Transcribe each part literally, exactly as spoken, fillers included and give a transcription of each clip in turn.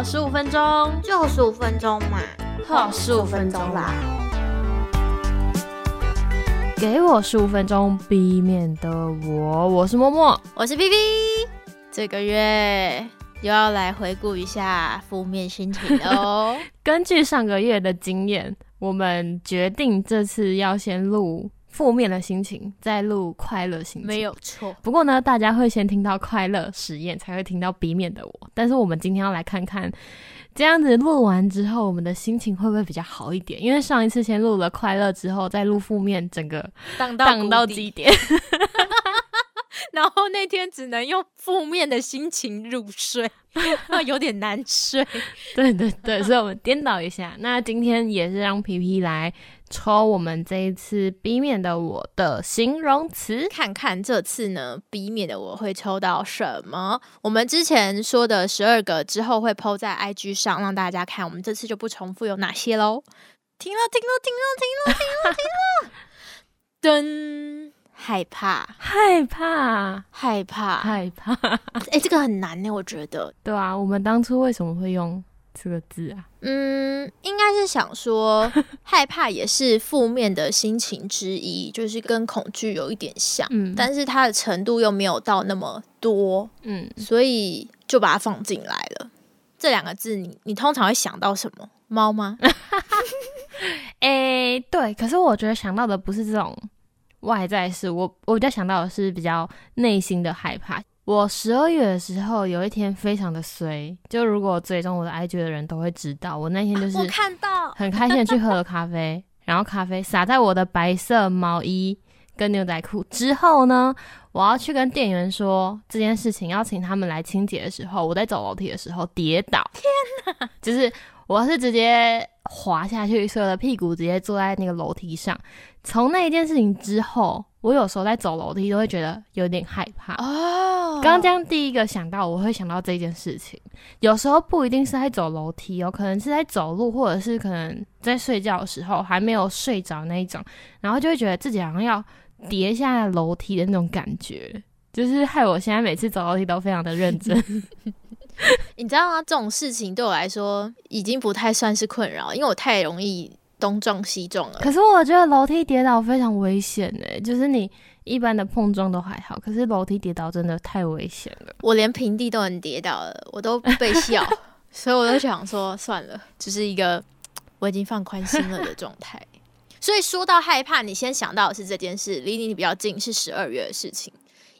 后十五分钟，就十五分钟嘛，后十五分钟啦。给我十五分钟 B 面的我，我是默默，我是 P P。这个月又要来回顾一下负面心情哦。根据上个月的经验，我们决定这次要先录负面的心情，再录快乐心情，没有错。不过呢，大家会先听到快乐实验，才会听到 B 面的我。但是我们今天要来看看，这样子录完之后，我们的心情会不会比较好一点？因为上一次先录了快乐之后，再录负面，整个荡到极点。然后那天只能用负面的心情入睡，有点难睡。对对对，所以我们颠倒一下。那今天也是让皮皮来抽我们这一次 B 面的我的形容词，看看这次呢 B 面的我会抽到什么。我们之前说的十二个之后会 po 在 I G 上让大家看，我们这次就不重复有哪些咯。停了停了停了停了停了停了噔，害怕害怕害怕害怕哎、欸，这个很难耶，我觉得。对啊，我们当初为什么会用这个字啊？嗯，应该是想说害怕也是负面的心情之一，就是跟恐惧有一点像、嗯、但是它的程度又没有到那么多，嗯，所以就把它放进来了。这两个字 你, 你通常会想到什么？猫吗？哎、欸，对，可是我觉得想到的不是这种外在事，我我比较想到的是比较内心的害怕。我十二月的时候有一天非常的衰，就如果追踪我的 I G 的人都会知道，我那天就是我看到很开心的去喝了咖啡，然后咖啡洒在我的白色毛衣跟牛仔裤之后呢，我要去跟店员说这件事情，要请他们来清洁的时候，我在走楼梯的时候跌倒，天哪，就是我是直接滑下去，所以我的屁股直接坐在那个楼梯上。从那一件事情之后，我有时候在走楼梯都会觉得有点害怕哦。刚刚这样第一个想到，我会想到这件事情。有时候不一定是在走楼梯哦，可能是在走路，或者是可能在睡觉的时候还没有睡着那一种，然后就会觉得自己好像要跌下楼梯的那种感觉，就是害我现在每次走楼梯都非常的认真。你知道吗？这种事情对我来说已经不太算是困扰，因为我太容易东撞西撞了。可是我觉得楼梯跌倒非常危险耶，就是你一般的碰撞都还好，可是楼梯跌倒真的太危险了。我连平地都能跌倒了，我都被笑。所以我都想说算了，就是一个我已经放宽心了的状态。所以说到害怕，你先想到的是这件事，离你比较近是十二月的事情。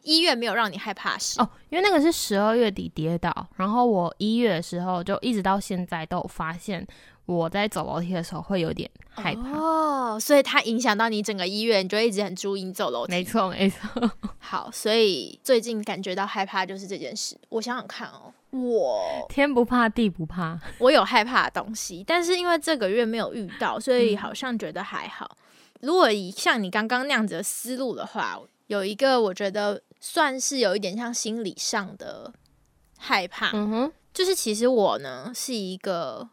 一月没有让你害怕事哦，因为那个是十二月底跌倒，然后我一月的时候就一直到现在都有发现，我在走楼梯的时候会有点害怕哦，所以它影响到你整个一月，你就一直很注意你走楼梯。没错，没错。好，所以最近感觉到害怕就是这件事。我想想看哦，我天不怕地不怕，我有害怕的东西，但是因为这个月没有遇到，所以好像觉得还好。嗯、如果以像你刚刚那样子的思路的话，有一个我觉得算是有一点像心理上的害怕，嗯哼，就是其实我呢是一个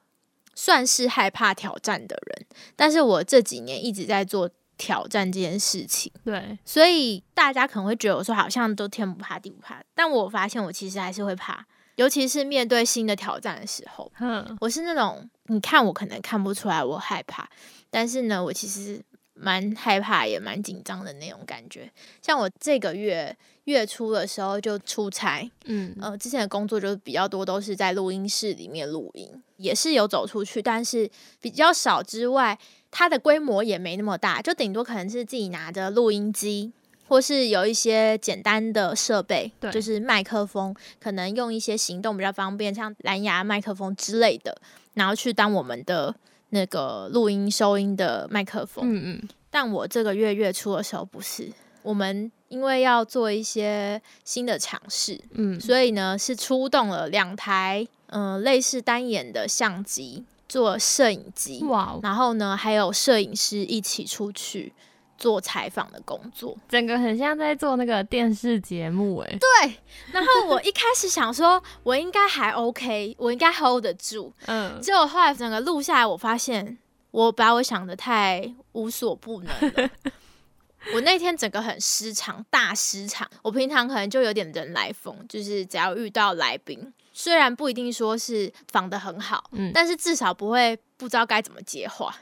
算是害怕挑战的人，但是我这几年一直在做挑战这件事情，对，所以大家可能会觉得我说好像都天不怕地不怕，但我发现我其实还是会怕，尤其是面对新的挑战的时候，嗯，我是那种你看我可能看不出来我害怕，但是呢我其实蛮害怕也蛮紧张的那种感觉。像我这个月月初的时候就出差，嗯，呃，之前的工作就是比较多都是在录音室里面录音，也是有走出去，但是比较少之外，它的规模也没那么大，就顶多可能是自己拿着录音机，或是有一些简单的设备，就是麦克风，可能用一些行动比较方便，像蓝牙麦克风之类的，然后去当我们的那个录音收音的麦克风，嗯嗯，但我这个月月初的时候不是，我们因为要做一些新的尝试，嗯，所以呢是出动了两台嗯、呃、类似单眼的相机做摄影机，哇、哦，然后呢还有摄影师一起出去做采访的工作，整个很像在做那个电视节目耶。对，然后我一开始想说我应该还 OK， 我应该 hold 得住，嗯，结果后来整个录下来我发现我把我想的太无所不能了。我那天整个很失常，大失常。我平常可能就有点人来疯，就是只要遇到来宾，虽然不一定说是仿得很好、嗯、但是至少不会不知道该怎么接话。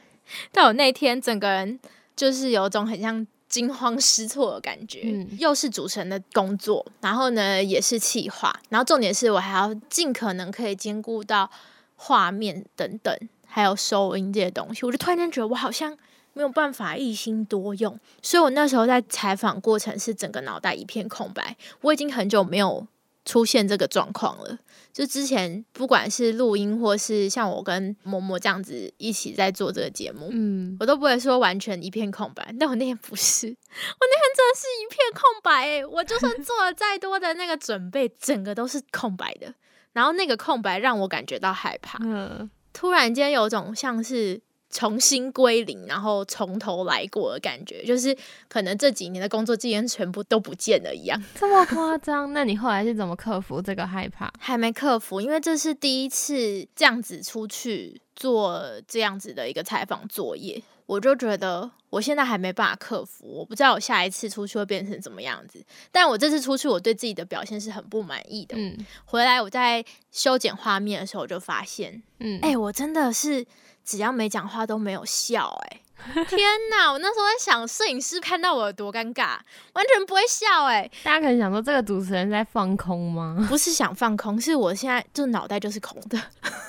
但我那天整个人就是有种很像惊慌失措的感觉、嗯、又是主持人的工作，然后呢也是企划，然后重点是我还要尽可能可以兼顾到画面等等还有收音这些东西，我就突然间觉得我好像没有办法一心多用，所以我那时候在采访过程是整个脑袋一片空白。我已经很久没有出现这个状况了，就之前不管是录音或是像我跟嬷嬷这样子一起在做这个节目、嗯、我都不会说完全一片空白，但我那天不是，我那天真的是一片空白、欸、我就算做了再多的那个准备整个都是空白的，然后那个空白让我感觉到害怕、嗯、突然间有种像是重新归零然后从头来过的感觉，就是可能这几年的工作经验全部都不见了一样。这么夸张？那你后来是怎么克服这个害怕？还没克服，因为这是第一次这样子出去做这样子的一个采访作业，我就觉得我现在还没办法克服，我不知道我下一次出去会变成怎么样子。但我这次出去我对自己的表现是很不满意的、嗯、回来我在修剪画面的时候我就发现、嗯欸、我真的是只要没讲话都没有笑，哎、欸！天哪！我那时候在想，摄影师看到我有多尴尬，完全不会笑，哎、欸！大家可能想说，这个主持人在放空吗？不是想放空，是我现在就脑袋就是空的，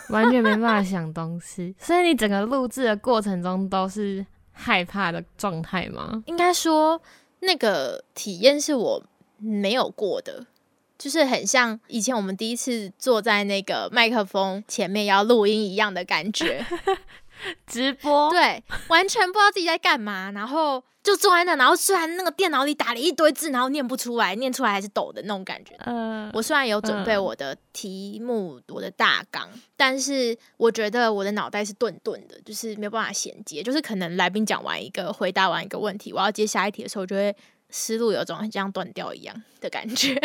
完全没办法想东西。所以你整个录制的过程中都是害怕的状态吗？应该说，那个体验是我没有过的。就是很像以前我们第一次坐在那个麦克风前面要录音一样的感觉直播，对，完全不知道自己在干嘛，然后就坐在那，然后虽然那个电脑里打了一堆字，然后念不出来，念出来还是抖的那种感觉、呃、我虽然有准备我的题目、呃、我的大纲，但是我觉得我的脑袋是顿顿的，就是没有办法衔接，就是可能来宾讲完一个回答完一个问题，我要接下一题的时候就会思路有种很像断掉一样的感觉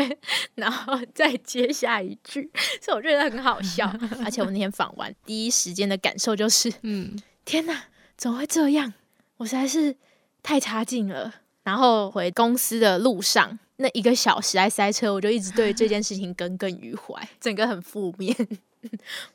然后再接下一句，所以我觉得很好笑而且我那天访完第一时间的感受就是、嗯、天哪怎么会这样，我实在是太差劲了。然后回公司的路上那一个小时来塞车，我就一直对这件事情耿耿于怀整个很负面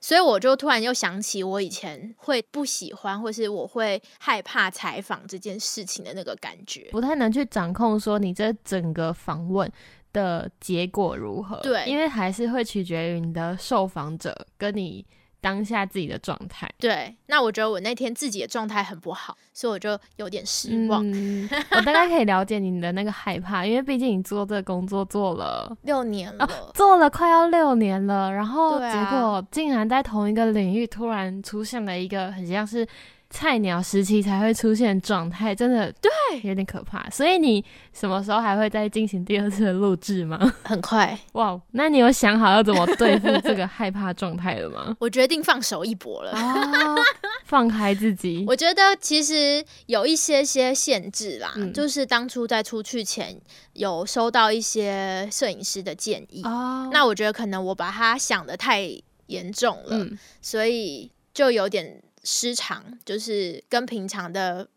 所以我就突然又想起我以前会不喜欢或是我会害怕采访这件事情的那个感觉，不太能去掌控说你这整个访问的结果如何，对，因为还是会取决于你的受访者跟你当下自己的状态。对，那我觉得我那天自己的状态很不好，所以我就有点失望、嗯、我大概可以了解你的那个害怕因为毕竟你做这个工作做了六年了、哦、做了快要六年了，然后结果竟然在同一个领域突然出现了一个很像是菜鸟时期才会出现状态，真的对有点可怕。所以你什么时候还会再进行第二次的录制吗？很快。哇、wow, 那你有想好要怎么对付这个害怕状态了吗？我决定放手一搏了、oh, 放开自己我觉得其实有一些些限制啦、嗯、就是当初在出去前有收到一些摄影师的建议、oh. 那我觉得可能我把它想得太严重了、嗯、所以就有点失常，就是跟平常的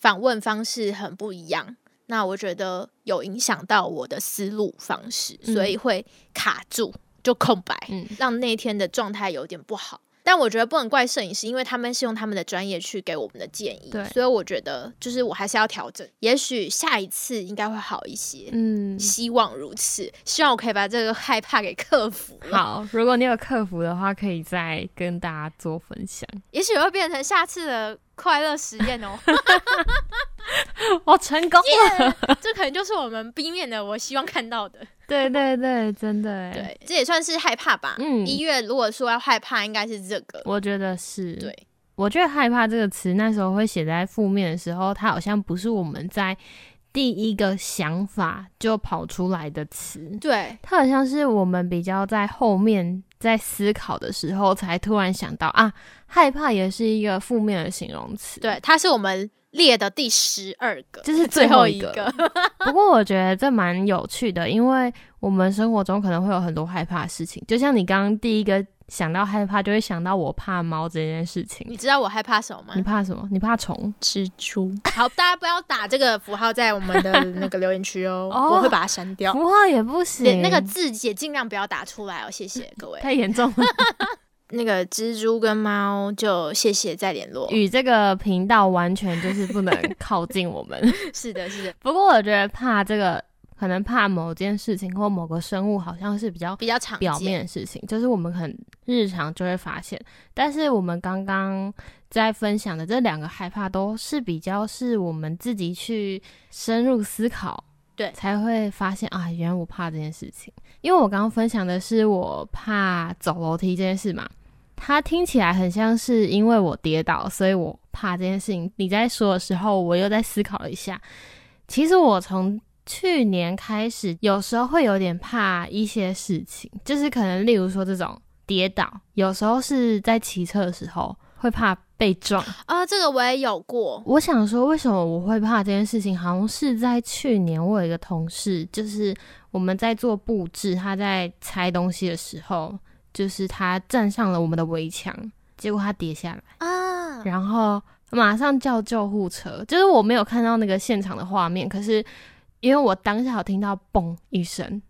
访问方式很不一样，那我觉得有影响到我的思路方式、嗯、所以会卡住就空白、嗯、让那天的状态有点不好。但我觉得不能怪摄影师，因为他们是用他们的专业去给我们的建议，所以我觉得就是我还是要调整，也许下一次应该会好一些，嗯，希望如此，希望我可以把这个害怕给克服了。好，如果你有克服的话可以再跟大家做分享，也许会变成下次的快乐实验哦我成功了、yeah! 这可能就是我们 B 面的我希望看到的对对对，真的对，这也算是害怕吧。嗯，一月如果说要害怕应该是这个，我觉得是。对，我觉得害怕这个词那时候会写在负面的时候，它好像不是我们在第一个想法就跑出来的词，对，它好像是我们比较在后面在思考的时候才突然想到啊，害怕也是一个负面的形容词，对，它是我们列的第十二个，这是最后一个。不过我觉得这蛮有趣的，因为我们生活中可能会有很多害怕的事情，就像你刚刚第一个想到害怕，就会想到我怕猫这件事情。你知道我害怕什么吗？你怕什么？你怕虫？蜘蛛。好，大家不要打这个符号在我们的那个留言区哦，我会把它删掉。符号也不行，那个字也尽量不要打出来哦，谢谢各位。太严重了。那个蜘蛛跟猫就谢谢再联络，与这个频道完全就是不能靠近我们。是的，是的。不过我觉得怕这个，可能怕某件事情或某个生物，好像是比较比较常见表面的事情，就是我们很日常就会发现。但是我们刚刚在分享的这两个害怕，都是比较是我们自己去深入思考，对，才会发现啊，原来我怕这件事情。因为我刚刚分享的是我怕走楼梯这件事嘛，它听起来很像是因为我跌倒，所以我怕这件事情。你在说的时候，我又在思考了一下，其实我从去年开始有时候会有点怕一些事情，就是可能例如说这种跌倒，有时候是在骑车的时候会怕被撞啊、呃，这个我也有过。我想说为什么我会怕这件事情，好像是在去年我有一个同事，就是我们在做布置，他在拆东西的时候，就是他站上了我们的围墙，结果他跌下来啊，然后马上叫救护车。就是我没有看到那个现场的画面，可是因为我当下有听到嘣一声，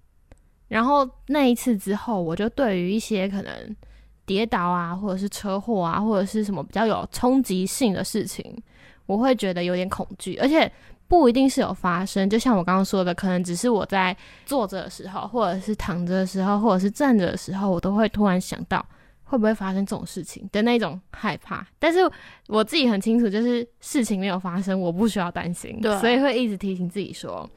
然后那一次之后，我就对于一些可能跌倒啊，或者是车祸啊，或者是什么比较有冲击性的事情，我会觉得有点恐惧，而且不一定是有发生。就像我刚刚说的，可能只是我在坐着的时候，或者是躺着的时候，或者是站着的时候，我都会突然想到会不会发生这种事情的那种害怕。但是我自己很清楚，就是事情没有发生，我不需要担心，对，所以会一直提醒自己说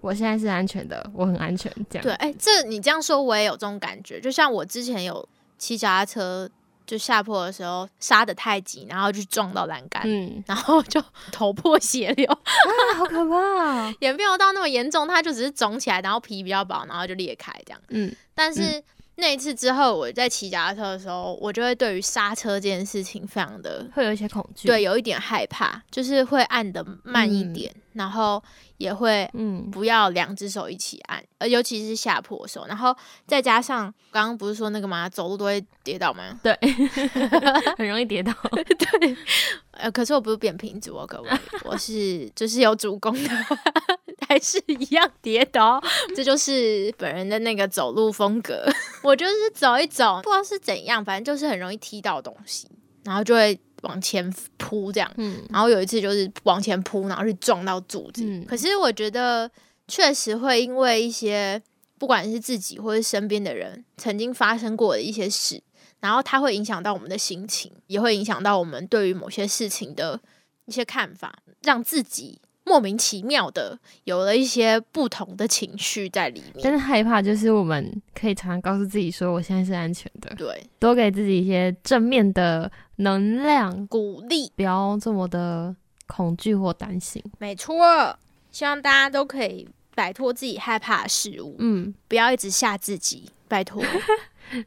我现在是安全的，我很安全，这样。对，哎、欸，这你这样说，我也有这种感觉。就像我之前有骑脚踏车，就下坡的时候刹得太急，然后就撞到栏杆，嗯，然后就头破血流，啊，好可怕啊！也没有到那么严重，它就只是肿起来，然后皮比较薄，然后就裂开这样。嗯，但是、嗯、那一次之后，我在骑脚踏车的时候，我就会对于刹车这件事情非常的会有一些恐惧，对，有一点害怕，就是会按得慢一点。嗯，然后也会不要两只手一起按，嗯，尤其是下坡的时候。然后再加上刚刚不是说那个嘛，走路都会跌倒吗？对，很容易跌倒。对，呃，可是我不是扁平足哦，各位，我是就是有主攻的，还是一样跌倒。这就是本人的那个走路风格，我就是走一走，不知道是怎样，反正就是很容易踢到东西，然后就会往前扑这样。嗯，然后有一次就是往前扑，然后去撞到柱子。嗯，可是我觉得确实会因为一些不管是自己或是身边的人曾经发生过的一些事，然后它会影响到我们的心情，也会影响到我们对于某些事情的一些看法，让自己莫名其妙的有了一些不同的情绪在里面。但是害怕就是我们可以常常告诉自己说我现在是安全的，对，多给自己一些正面的能量鼓励，不要这么的恐惧或担心。没错，希望大家都可以摆脱自己害怕的事物，嗯，不要一直吓自己，拜托。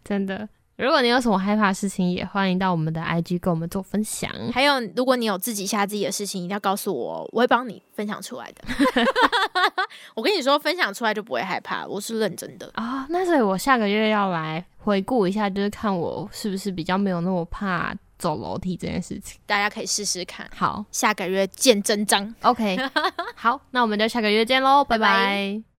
真的，如果你有什么害怕的事情，也欢迎到我们的 I G 跟我们做分享。还有如果你有自己吓自己的事情，一定要告诉我，我会帮你分享出来的。我跟你说，分享出来就不会害怕，我是认真的啊。哦，那所以我下个月要来回顾一下，就是看我是不是比较没有那么怕走楼梯这件事情，大家可以试试看。好，下个月见真章。OK。 好，那我们就下个月见咯，拜拜。